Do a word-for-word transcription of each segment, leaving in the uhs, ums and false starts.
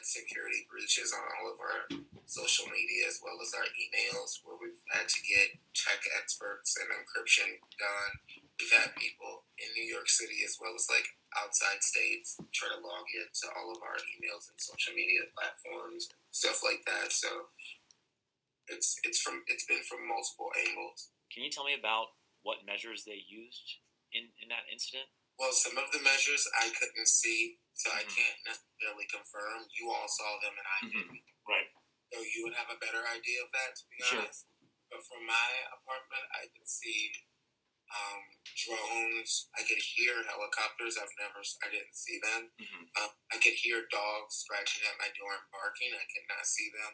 and security breaches on all of our social media as well as our emails, where we've had to get tech experts and encryption done. We've had people in New York City as well as like outside states try to log in to all of our emails and social media platforms, stuff like that. So it's it's from it's been from multiple angles. Can you tell me about what measures they used in, in that incident? Well, some of the measures I couldn't see, so mm-hmm. I can't necessarily confirm. You all saw them and I didn't. Mm-hmm. Right. So you would have a better idea of that, to be sure. honest. But from my apartment, I could see Um, drones. I could hear helicopters. I've never, I didn't see them. Mm-hmm. Uh, I could hear dogs scratching at my door and barking. I could not see them.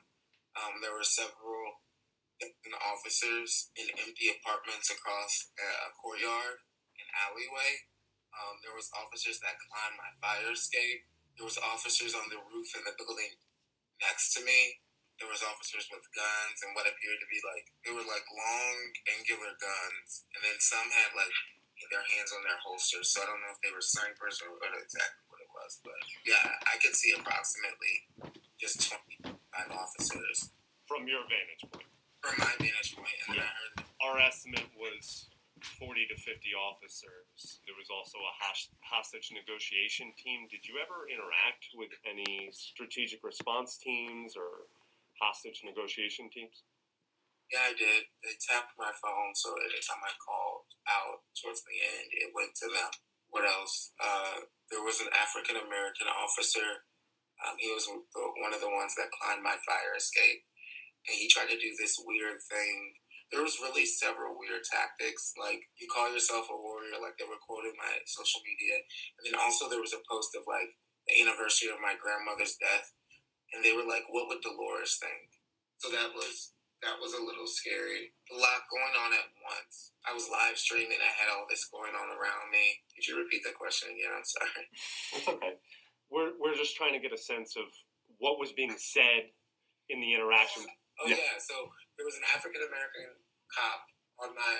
Um, there were several officers in empty apartments across a courtyard, an alleyway. Um, there was officers that climbed my fire escape. There was officers on the roof in the building next to me. There was officers with guns and what appeared to be like, they were like long, angular guns. And then some had like their hands on their holsters. So I don't know if they were snipers or what exactly what it was. But yeah, I could see approximately just twenty-five officers. From your vantage point? From my vantage point. And yeah. I heard our estimate was forty to fifty officers. There was also a hostage negotiation team. Did you ever interact with any strategic response teams or hostage negotiation teams? Yeah, I did. They tapped my phone, so anytime I called out towards the end, it went to them. What else? Uh, there was an African-American officer. Um, he was one of the ones that climbed my fire escape, and he tried to do this weird thing. There was really several weird tactics. Like, you call yourself a warrior, like they were quoting my social media. And then also there was a post of, like, the anniversary of my grandmother's death. And they were like, what would Dolores think? So that was that was a little scary. A lot going on at once. I was live streaming. I had all this going on around me. Could you repeat the question again? I'm sorry. That's okay. We're, we're just trying to get a sense of what was being said in the interaction. Oh, yeah. yeah. So there was an African-American cop on my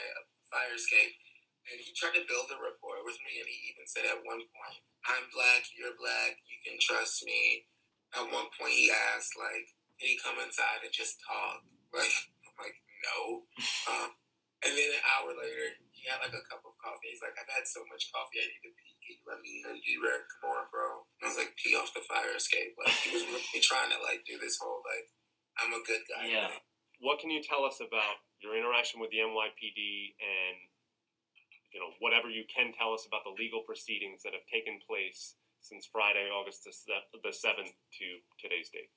fire escape. And he tried to build a rapport with me. And he even said at one point, I'm black, you're black, you can trust me. At one point, he asked, like, can he come inside and just talk? Like, I'm like, no. Um, and then an hour later, he had, like, a cup of coffee. He's like, I've had so much coffee, I need to pee. Can you let me in? You read, come on, bro. And I was like, pee off the fire escape. Like, he was really trying to, like, do this whole, like, I'm a good guy. Yeah. Thing. What can you tell us about your interaction with the N Y P D and, you know, whatever you can tell us about the legal proceedings that have taken place since Friday, August the seventh to today's date?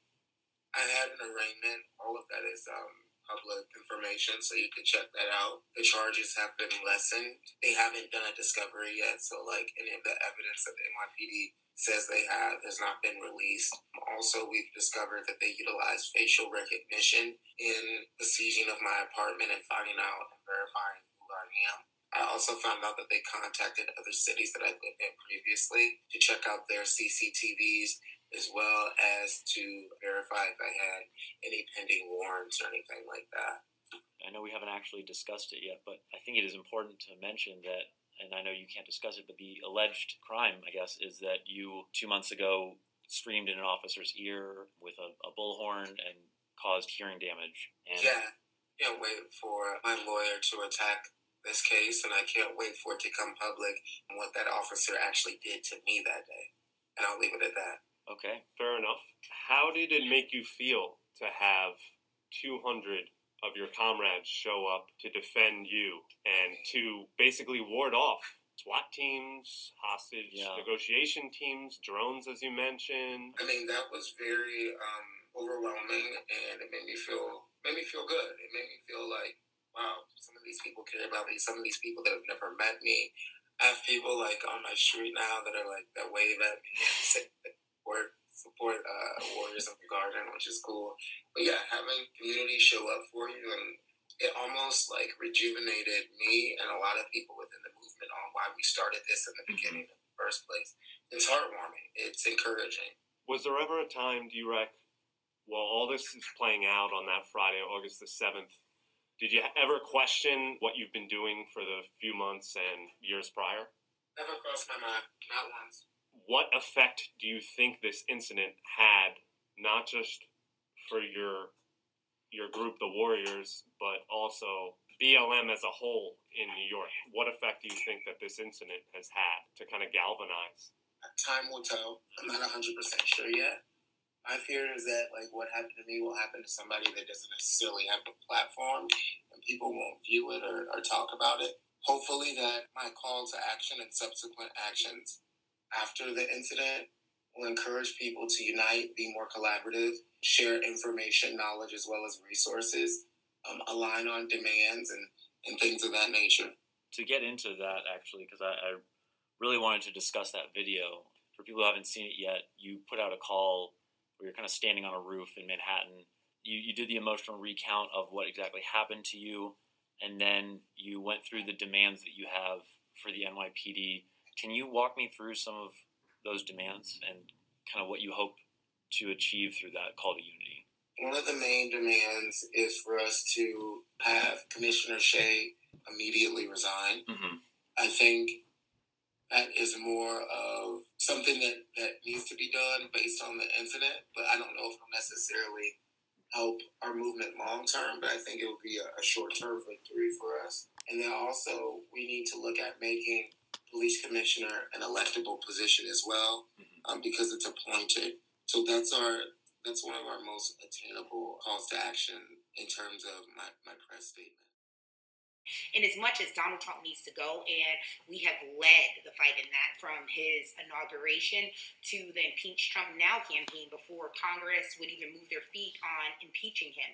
I had an arraignment. All of that is um, public information, so you can check that out. The charges have been lessened. They haven't done a discovery yet, so like any of the evidence that the N Y P D says they have has not been released. Also, we've discovered that they utilized facial recognition in the seizing of my apartment and finding out and verifying who I am. I also found out that they contacted other cities that I lived in previously to check out their C C T Vs, as well as to verify if I had any pending warrants or anything like that. I know we haven't actually discussed it yet, but I think it is important to mention that, and I know you can't discuss it, but the alleged crime, I guess, is that you, two months ago, screamed in an officer's ear with a, a bullhorn and caused hearing damage. And yeah, yeah, wait for my lawyer to attack this case, and I can't wait for it to come public and what that officer actually did to me that day. And I'll leave it at that. Okay, fair enough. How did it make you feel to have two hundred of your comrades show up to defend you and to basically ward off SWAT teams, hostage yeah. negotiation teams, drones, as you mentioned? I mean, that was very um, overwhelming, and it made me feel made me feel good. It made me feel like, wow, some of these people care about me. Some of these people that have never met me. I have people, like, on my street now that are, like, that wave at me and say support, support uh, Warriors of the Garden, which is cool. But, yeah, having community show up for you, and it almost, like, rejuvenated me and a lot of people within the movement on why we started this in the beginning in the first place. It's heartwarming. It's encouraging. Was there ever a time, D-Rec, while all this is playing out on that Friday, August the seventh, did you ever question what you've been doing for the few months and years prior? Never crossed my mind, not once. What effect do you think this incident had not just for your your group, the Warriors, but also B L M as a whole in New York? What effect do you think that this incident has had to kind of galvanize? Time will tell. I'm not one hundred percent sure yet. My fear is that, like, what happened to me will happen to somebody that doesn't necessarily have a platform, and people won't view it or, or talk about it. Hopefully that my call to action and subsequent actions after the incident will encourage people to unite, be more collaborative, share information, knowledge, as well as resources, um, align on demands and, and things of that nature. To get into that, actually, because I, I really wanted to discuss that video. For people who haven't seen it yet, you put out a call where you're kind of standing on a roof in Manhattan. You, you did the emotional recount of what exactly happened to you, and then you went through the demands that you have for the N Y P D. Can you walk me through some of those demands and kind of what you hope to achieve through that call to unity? One of the main demands is for us to have Commissioner Shea immediately resign. Mm-hmm. I think that is more of something that, that needs to be done based on the incident, but I don't know if it'll necessarily help our movement long term, but I think it will be a, a short term victory for us. And then also we need to look at making police commissioner an electable position as well, um, because it's appointed. So that's our that's one of our most attainable calls to action in terms of my, my press statement. And as much as Donald Trump needs to go, and we have led the fight in that from his inauguration to the Impeach Trump Now campaign before Congress would even move their feet on impeaching him.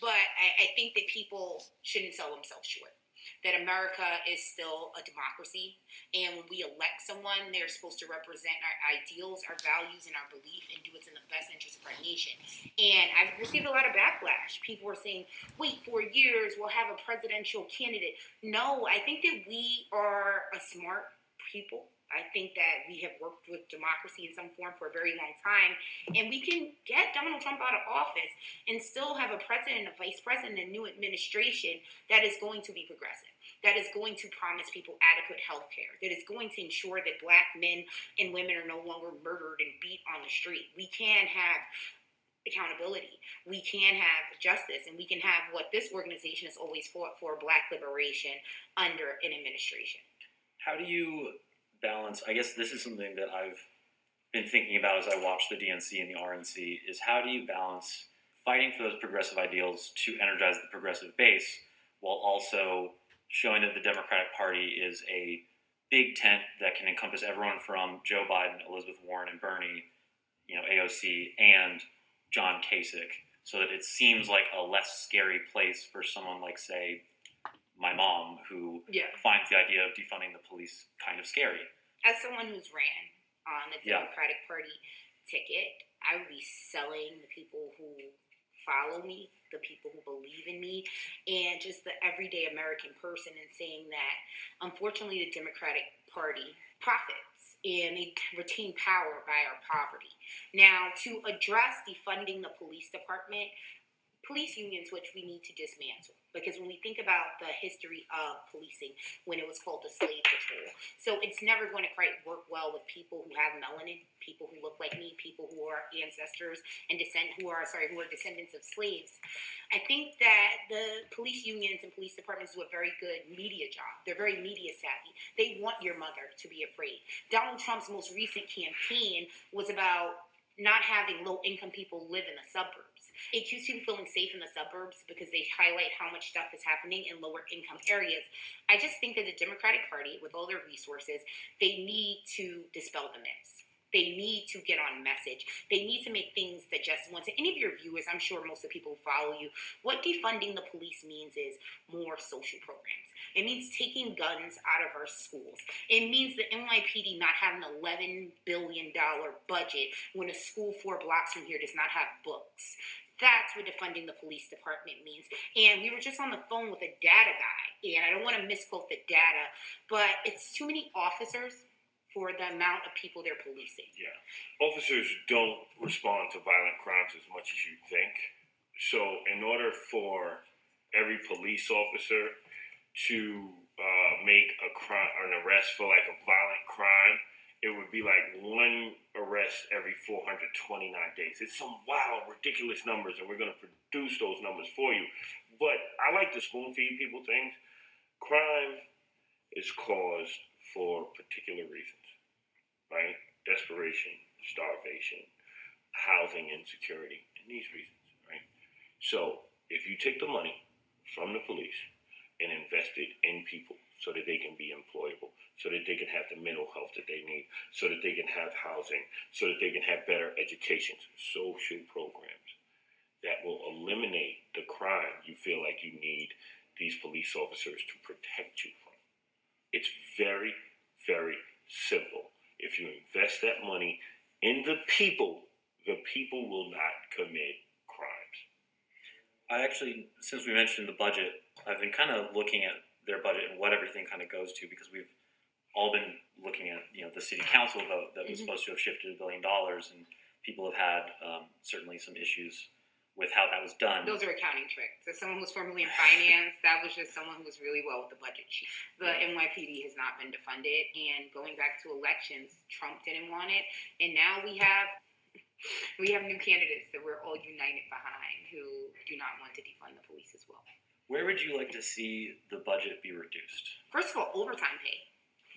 But I, I think that people shouldn't sell themselves short. That America is still a democracy, and when we elect someone, they're supposed to represent our ideals, our values, and our belief, and do what's in the best interest of our nation. And I've received a lot of backlash. People are saying, wait, four years, we'll have a presidential candidate. No, I think that we are a smart people. I think that we have worked with democracy in some form for a very long time, and we can get Donald Trump out of office and still have a president, a vice president, a new administration that is going to be progressive, that is going to promise people adequate health care, that is going to ensure that black men and women are no longer murdered and beat on the street. We can have accountability. We can have justice, and we can have what this organization has always fought for, black liberation under an administration. How do you balance, I guess this is something that I've been thinking about as I watch the D N C and the R N C, is how do you balance fighting for those progressive ideals to energize the progressive base while also showing that the Democratic Party is a big tent that can encompass everyone from Joe Biden, Elizabeth Warren, and Bernie, you know, A O C, and John Kasich, so that it seems like a less scary place for someone like, say, my mom, who yeah. finds the idea of defunding the police kind of scary. As someone who's ran on the Democratic yeah. Party ticket, I would be selling the people who follow me, the people who believe in me, and just the everyday American person, and saying that, unfortunately, the Democratic Party profits and they retain power by our poverty. Now, to address defunding the police department, police unions, which we need to dismantle, because when we think about the history of policing, when it was called the slave patrol, so it's never going to quite work well with people who have melanin, people who look like me, people who are ancestors and descend who are sorry who are descendants of slaves. I think that the police unions and police departments do a very good media job. They're very media savvy. They want your mother to be afraid. Donald Trump's most recent campaign was about not having low-income people live in the suburbs. It keeps people feeling safe in the suburbs because they highlight how much stuff is happening in lower-income areas. I just think that the Democratic Party, with all their resources, they need to dispel the myths. They need to get on message. They need to make things that just want to. Any of your viewers, I'm sure most of the people who follow you, what defunding the police means is more social programs. It means taking guns out of our schools. It means the N Y P D not having an eleven billion dollars budget when a school four blocks from here does not have books. That's what defunding the police department means. And we were just on the phone with a data guy, and I don't want to misquote the data, but it's too many officers for the amount of people they're policing. Yeah. Officers don't respond to violent crimes as much as you think. So in order for every police officer to uh, make a crime, an arrest for like a violent crime, it would be like one arrest every four hundred twenty-nine days. It's some wild, ridiculous numbers, and we're going to produce those numbers for you. But I like to spoon feed people things. Crime is caused for particular reasons, right? Desperation, starvation, housing insecurity, and these reasons, right? So if you take the money from the police and invest it in people, so that they can be employable, so that they can have the mental health that they need, so that they can have housing, so that they can have better education, social programs that will eliminate the crime you feel like you need these police officers to protect you from. It's very, very simple. If you invest that money in the people, the people will not commit crimes. I actually, since we mentioned the budget, I've been kind of looking at their budget and what everything kind of goes to, because we've all been looking at, you know, the city council vote that was mm-hmm. supposed to have shifted a billion dollars, and people have had um, certainly some issues with how that was done. Those are accounting tricks. If someone was formerly in finance, that was just someone who was really well with the budget sheet. The yeah. N Y P D has not been defunded, and going back to elections, Trump didn't want it, and now we have we have new candidates that we're all united behind who do not want to defund the police as well. Where would you like to see the budget be reduced? First of all, overtime pay.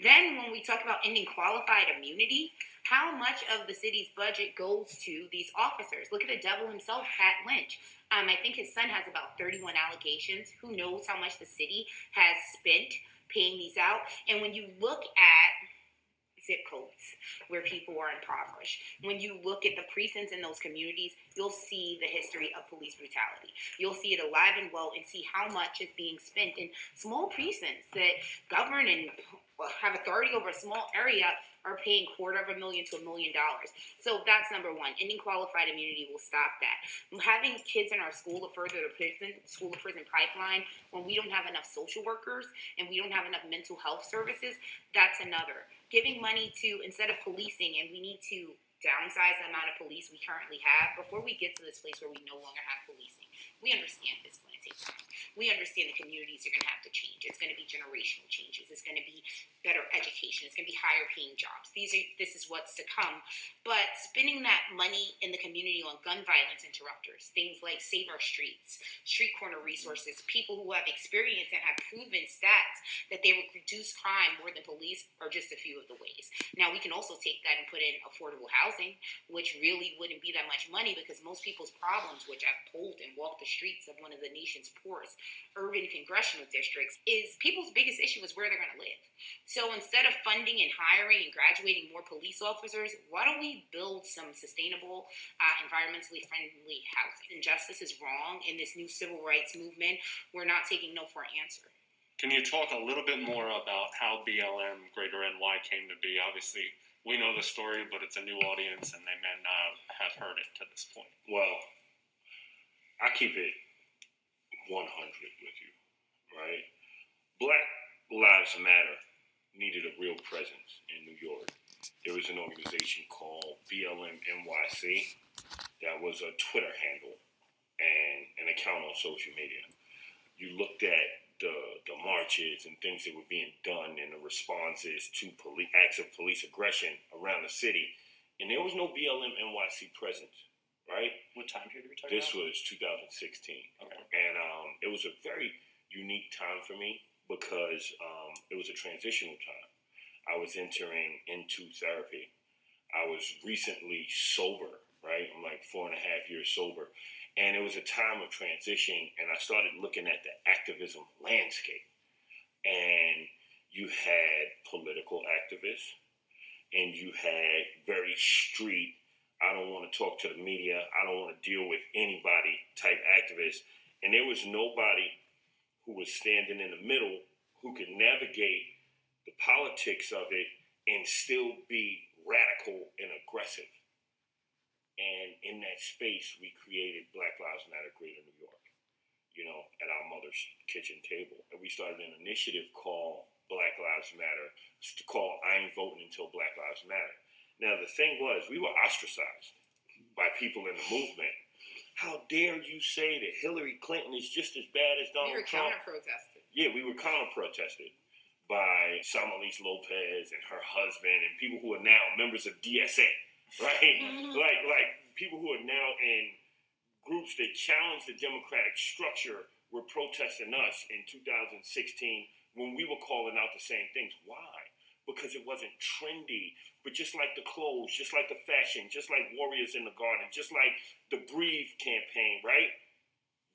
Then when we talk about ending qualified immunity, how much of the city's budget goes to these officers? Look at the devil himself, Pat Lynch. Um, I think his son has about thirty-one allegations. Who knows how much the city has spent paying these out? And when you look at zip codes where people are impoverished, when you look at the precincts in those communities, you'll see the history of police brutality. You'll see it alive and well, and see how much is being spent in small precincts that govern and have authority over a small area are paying quarter of a million to a million dollars. So that's number one. Ending qualified immunity will stop that. Having kids in our school to further the prison, school to prison pipeline, when we don't have enough social workers and we don't have enough mental health services, that's another. Giving money to, instead of policing, and we need to downsize the amount of police we currently have before we get to this place where we no longer have policing. We understand this going to take time. We understand the communities are going to have to change. It's going to be generational changes. It's going to be better education. It's going to be higher paying jobs. These are this is what's to come. But spending that money in the community on gun violence interrupters, things like Save Our Streets, street corner resources, people who have experience and have proven stats that they will reduce crime more than police, are just a few of the ways. Now, we can also take that and put in affordable housing, which really wouldn't be that much money, because most people's problems, which I've polled and walked the streets of one of the nation's poorest urban congressional districts, is people's biggest issue is where they're going to live. So instead of funding and hiring and graduating more police officers, why don't we build some sustainable, uh, environmentally friendly housing? Injustice is wrong. In this new civil rights movement, we're not taking no for an answer. Can you talk a little bit more about how B L M Greater N Y came to be? Obviously, we know the story, but it's a new audience, and they may not have heard it to this point. Well, I keep it one hundred with you, right? Black Lives Matter needed a real presence in New York. There was an organization called B L M N Y C that was a Twitter handle and an account on social media. You looked at the, the marches and things that were being done and the responses to police, acts of police aggression around the city, and there was no B L M N Y C presence. Right? What time period were you talking about? This was two thousand sixteen. Okay. And um, it was a very unique time for me because um, it was a transitional time. I was entering into therapy. I was recently sober, right? I'm like four and a half years sober. And it was a time of transition, and I started looking at the activism landscape. And you had political activists, and you had very street, I don't want to talk to the media, I don't want to deal with anybody type activists. And there was nobody who was standing in the middle who could navigate the politics of it and still be radical and aggressive. And in that space, we created Black Lives Matter Greater New York, you know, at our mother's kitchen table. And we started an initiative called Black Lives Matter, called I Ain't Voting Until Black Lives Matter. Now, the thing was, we were ostracized by people in the movement. How dare you say that Hillary Clinton is just as bad as Donald Trump? We were Trump? counter-protested. Yeah, we were counter-protested by Samalise Lopez and her husband and people who are now members of D S A, right? Mm-hmm. Like like people who are now in groups that challenge the democratic structure were protesting us in two thousand sixteen when we were calling out the same things. Why? Because it wasn't trendy. But just like the clothes, just like the fashion, just like Warriors in the Garden, just like the Breathe campaign, right?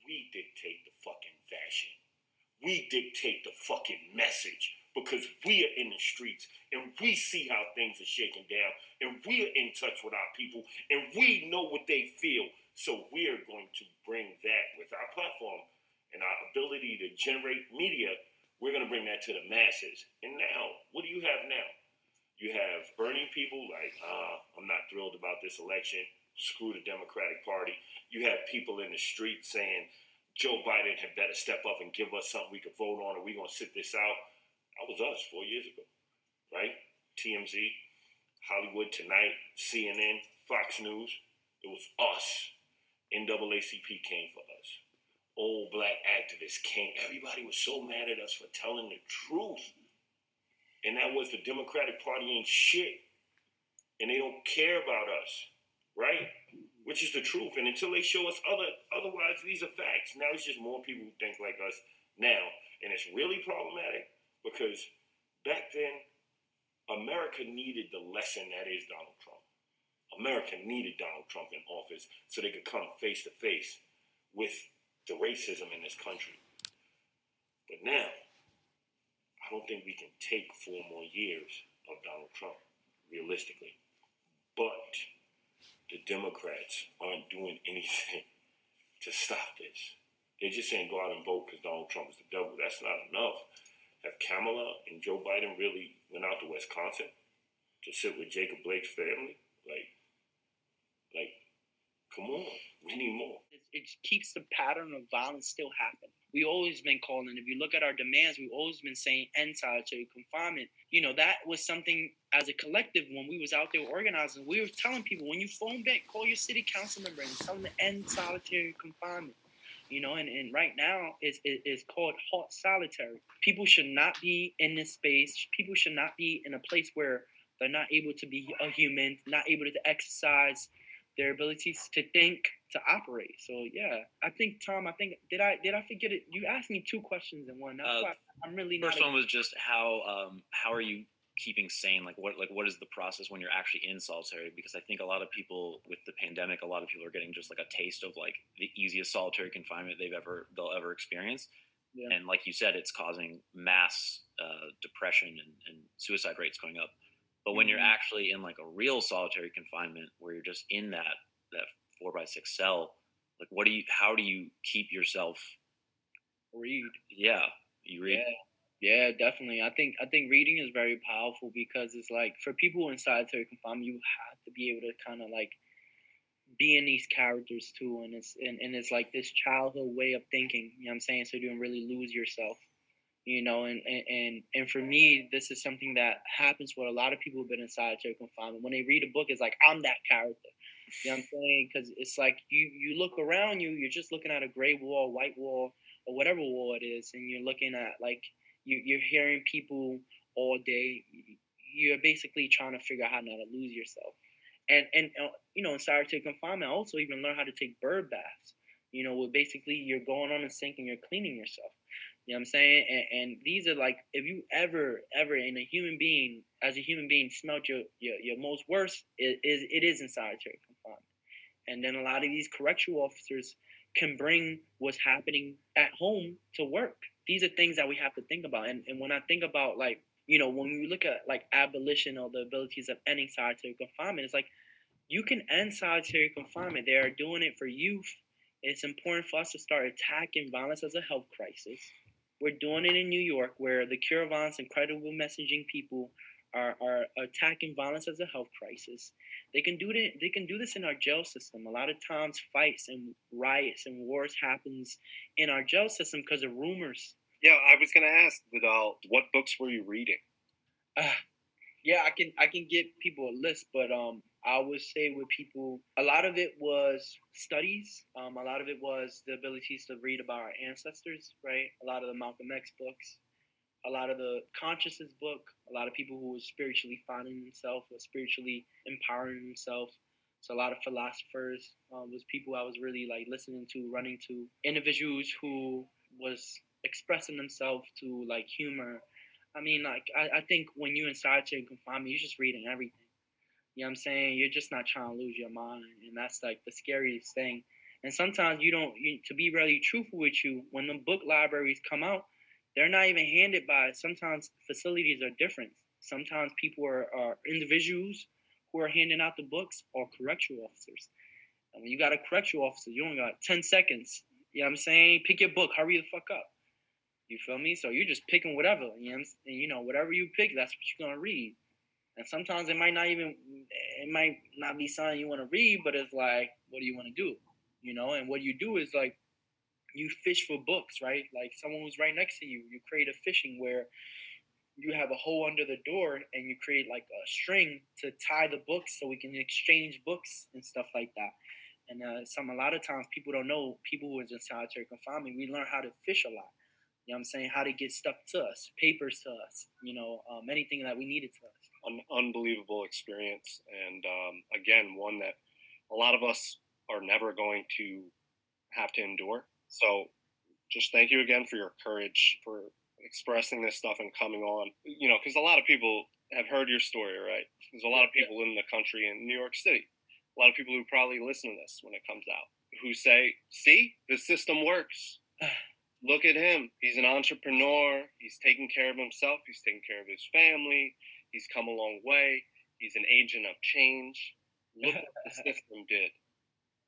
We dictate the fucking fashion. We dictate the fucking message because we are in the streets and we see how things are shaking down and we are in touch with our people and we know what they feel. So we are going to bring that with our platform and our ability to generate media. We're going to bring that to the masses. And now, what do you have now? You have burning people like, ah, I'm not thrilled about this election. Screw the Democratic Party. You have people in the street saying, Joe Biden had better step up and give us something we could vote on, or we're going to sit this out. That was us four years ago, right? T M Z, Hollywood Tonight, C N N, Fox News. It was us. N double A C P came for us. Old black activists came. Everybody was so mad at us for telling the truth. And that was the Democratic Party ain't shit. And they don't care about us, right? Which is the truth, and until they show us other, otherwise, these are facts. Now it's just more people who think like us now, and it's really problematic because back then, America needed the lesson that is Donald Trump. America needed Donald Trump in office so they could come face to face with the racism in this country. But now, I don't think we can take four more years of Donald Trump, realistically. But the Democrats aren't doing anything to stop this. They're just saying go out and vote because Donald Trump is the devil. That's not enough. Have Kamala and Joe Biden really went out to Wisconsin to sit with Jacob Blake's family? Like, like, come on. We need more. It keeps the pattern of violence still happening. We've always been calling. If you look at our demands, we've always been saying end solitary confinement. You know, that was something as a collective when we was out there organizing. We were telling people, when you phone back, call your city council member and tell them to end solitary confinement. You know, and, and right now it's, it's called halt solitary. People should not be in this space. People should not be in a place where they're not able to be a human, not able to exercise their abilities to think, to operate. So yeah, I think Tom, I think did I did I forget it? You asked me two questions in one. That's uh, why I'm really first not one a, was just how um how are you keeping sane? Like what like what is the process when you're actually in solitary? Because I think a lot of people with the pandemic, a lot of people are getting just like a taste of like the easiest solitary confinement they've ever they'll ever experience. Yeah. And like you said, it's causing mass uh, depression and, and suicide rates going up. But when you're actually in like a real solitary confinement where you're just in that that four by six cell, like what do you how do you keep yourself read? Yeah. You read. Yeah, yeah, definitely. I think I think reading is very powerful because it's like for people in solitary confinement, you have to be able to kind of like be in these characters too. And it's and, and it's like this childhood way of thinking, you know what I'm saying? So you don't really lose yourself. You know, and, and, and for me, this is something that happens with a lot of people who've been in solitary confinement. When they read a book, it's like, I'm that character. You know what I'm saying? Because it's like you, you look around you, you're just looking at a gray wall, white wall, or whatever wall it is. And you're looking at like you, you're hearing people all day. You're basically trying to figure out how not to lose yourself. And, and you know, in solitary confinement, I also even learn how to take bird baths. You know, where basically you're going on a sink and you're cleaning yourself. You know what I'm saying? And, and these are like, if you ever, ever in a human being, as a human being, smelt your, your, your most worst, it, it, it is in solitary confinement. And then a lot of these correctional officers can bring what's happening at home to work. These are things that we have to think about. And, and when I think about like, you know, when we look at like abolition or the abilities of ending solitary confinement, it's like, you can end solitary confinement. They are doing it for youth. It's important for us to start attacking violence as a health crisis. We're doing it in New York, where the Cure of Violence and credible messaging people are, are attacking violence as a health crisis. They can do it. They can do this in our jail system. A lot of times, fights and riots and wars happens in our jail system because of rumors. Yeah, I was going to ask Vidal, what books were you reading? Uh, yeah, I can I can get people a list, but um, I would say with people, a lot of it was studies. Um, a lot of it was the abilities to read about our ancestors, right? A lot of the Malcolm X books. a lot of the consciousness book, a lot of people who are spiritually finding themselves or spiritually empowering themselves. So a lot of philosophers um, was people I was really like listening to, running to, individuals who was expressing themselves to like humor. I mean, like, I, I think when you're in solitary confinement, you're just reading everything. You know what I'm saying? You're just not trying to lose your mind. And that's like the scariest thing. And sometimes you don't, you, to be really truthful with you, when the book libraries come out, they're not even handed by. Sometimes facilities are different. Sometimes people are, are individuals who are handing out the books or correctional officers. And when you got a correctional officer, you only got ten seconds. You know what I'm saying? Pick your book. Hurry the fuck up. You feel me? So you're just picking whatever. You know, and, you know, whatever you pick, that's what you're going to read. And sometimes it might not even, it might not be something you want to read, but it's like, what do you want to do? You know, and what you do is like, you fish for books, right? Like someone who's right next to you, you create a fishing where you have a hole under the door and you create like a string to tie the books so we can exchange books and stuff like that. And uh, some, a lot of times people don't know, people who are in solitary confinement, we learn how to fish a lot. You know what I'm saying? How to get stuff to us, papers to us, you know, um, anything that we needed to us. An unbelievable experience. And um, again, one that a lot of us are never going to have to endure. So just thank you again for your courage, for expressing this stuff and coming on, you know, because a lot of people have heard your story, right? There's a lot of people in the country, in New York City, a lot of people who probably listen to this when it comes out, who say, see, the system works. Look at him. He's an entrepreneur. He's taking care of himself. He's taking care of his family. He's come a long way. He's an agent of change. Look what the system did.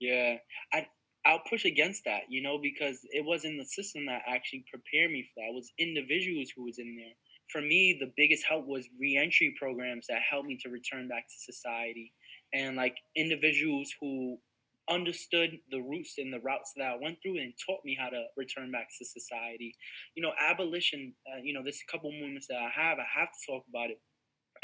Yeah. I, I'll push against that, you know, because it wasn't the system that actually prepared me for that. It was individuals who was in there. For me, the biggest help was reentry programs that helped me to return back to society. And, like, individuals who understood the roots and the routes that I went through and taught me how to return back to society. You know, abolition, uh, you know, there's a couple movements that I have. I have to talk about it.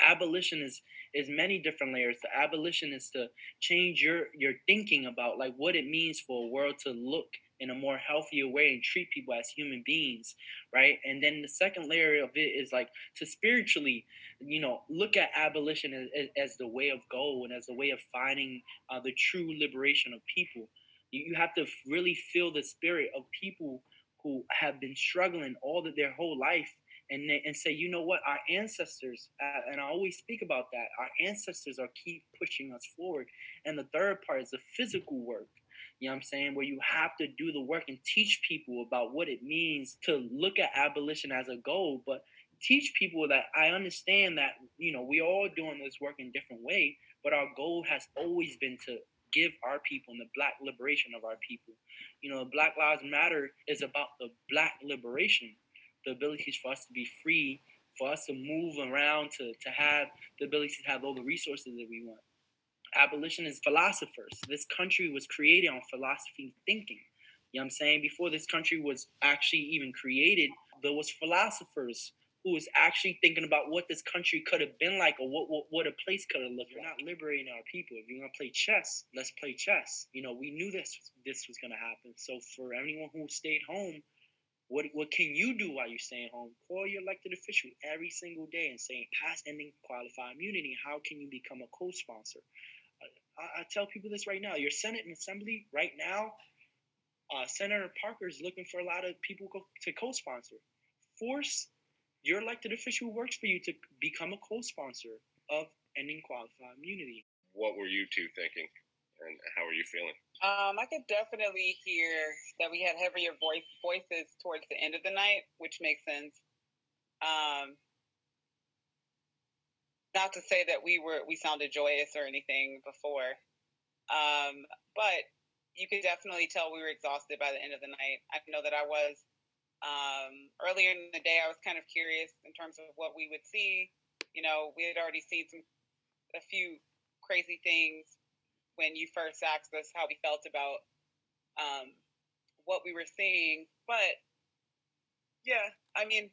Abolition is is many different layers. The abolition is to change your your thinking about like what it means for a world to look in a more healthier way and treat people as human beings, right? And then the second layer of it is like to spiritually, you know, look at abolition as, as the way of gold and as a way of finding uh, the true liberation of people. You have to really feel the spirit of people who have been struggling all the, their whole life. And they, and say, you know what, our ancestors, uh, and I always speak about that, our ancestors are keep pushing us forward. And the third part is the physical work, you know what I'm saying, where you have to do the work and teach people about what it means to look at abolition as a goal, but teach people that I understand that, you know, we all doing this work in different way, but our goal has always been to give our people and the black liberation of our people. You know, Black Lives Matter is about the black liberation. The abilities for us to be free, for us to move around, to, to have the ability to have all the resources that we want. Abolition is philosophers. This country was created on philosophy thinking. You know what I'm saying? Before this country was actually even created, there was philosophers who was actually thinking about what this country could have been like or what, what, what a place could have looked like. We're not liberating our people. If you're going to play chess, let's play chess. You know, we knew this, this was going to happen. So for anyone who stayed home, What what can you do while you're staying home? Call your elected official every single day and saying, past ending qualified immunity. How can you become a co-sponsor? I, I tell people this right now. Your Senate and Assembly right now, uh, Senator Parker is looking for a lot of people co- to co-sponsor. Force your elected official who works for you to become a co-sponsor of ending qualified immunity. What were you two thinking? And how are you feeling? Um, I could definitely hear that we had heavier voice voices towards the end of the night, which makes sense. Um, not to say that we were we sounded joyous or anything before, um, but you could definitely tell we were exhausted by the end of the night. I know that I was. Um, earlier in the day, I was kind of curious in terms of what we would see. You know, we had already seen some a few crazy things. When you first asked us how we felt about um, what we were seeing. But, yeah, I mean,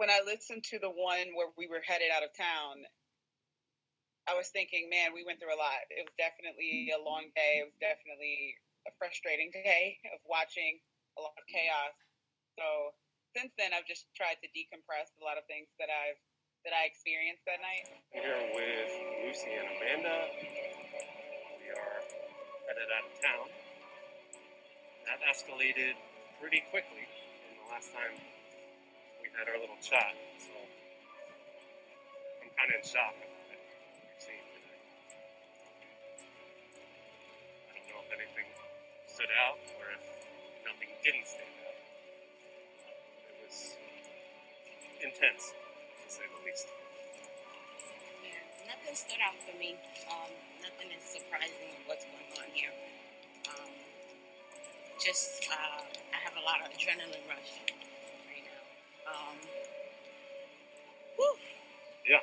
when I listened to the one where we were headed out of town, I was thinking, man, we went through a lot. It was definitely a long day. It was definitely a frustrating day of watching a lot of chaos. So since then, I've just tried to decompress a lot of things that I've that I experienced that night. I'm here with Lucy and Amanda. We are headed out of town. That escalated pretty quickly from the last time we had our little chat. So I'm kind of in shock about it. We've seen today. I don't know if anything stood out or if nothing didn't stand out. It was intense, to say the least. Yeah, nothing stood out for me. Um, nothing is surprising of what's going on here. Um, just, uh, I have a lot of adrenaline rush right now. Um, whew. Yeah.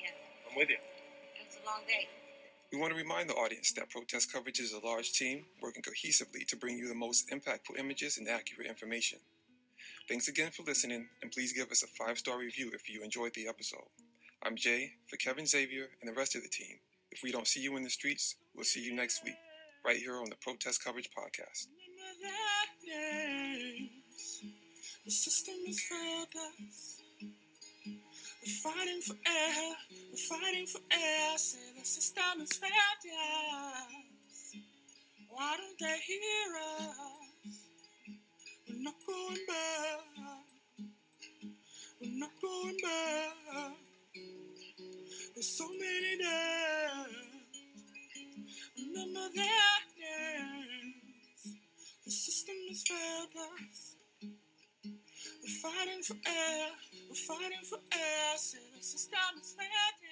Yeah. I'm with you. It was a long day. We want to remind the audience that Protest Coverage is a large team working cohesively to bring you the most impactful images and accurate information. Thanks again for listening, and please give us a five-star review if you enjoyed the episode. I'm Jay, for Kevin Xavier and the rest of the team. If we don't see you in the streets, we'll see you next week, right here on the Protest Coverage Podcast. The system is for us. We're fighting for air, we're fighting for air. Say the system is failed us. Why don't they hear us? We're not going back. We're not going back. There's so many names. Remember their names. The system has failed us. We're fighting for air, we're fighting for air, so the system is fair.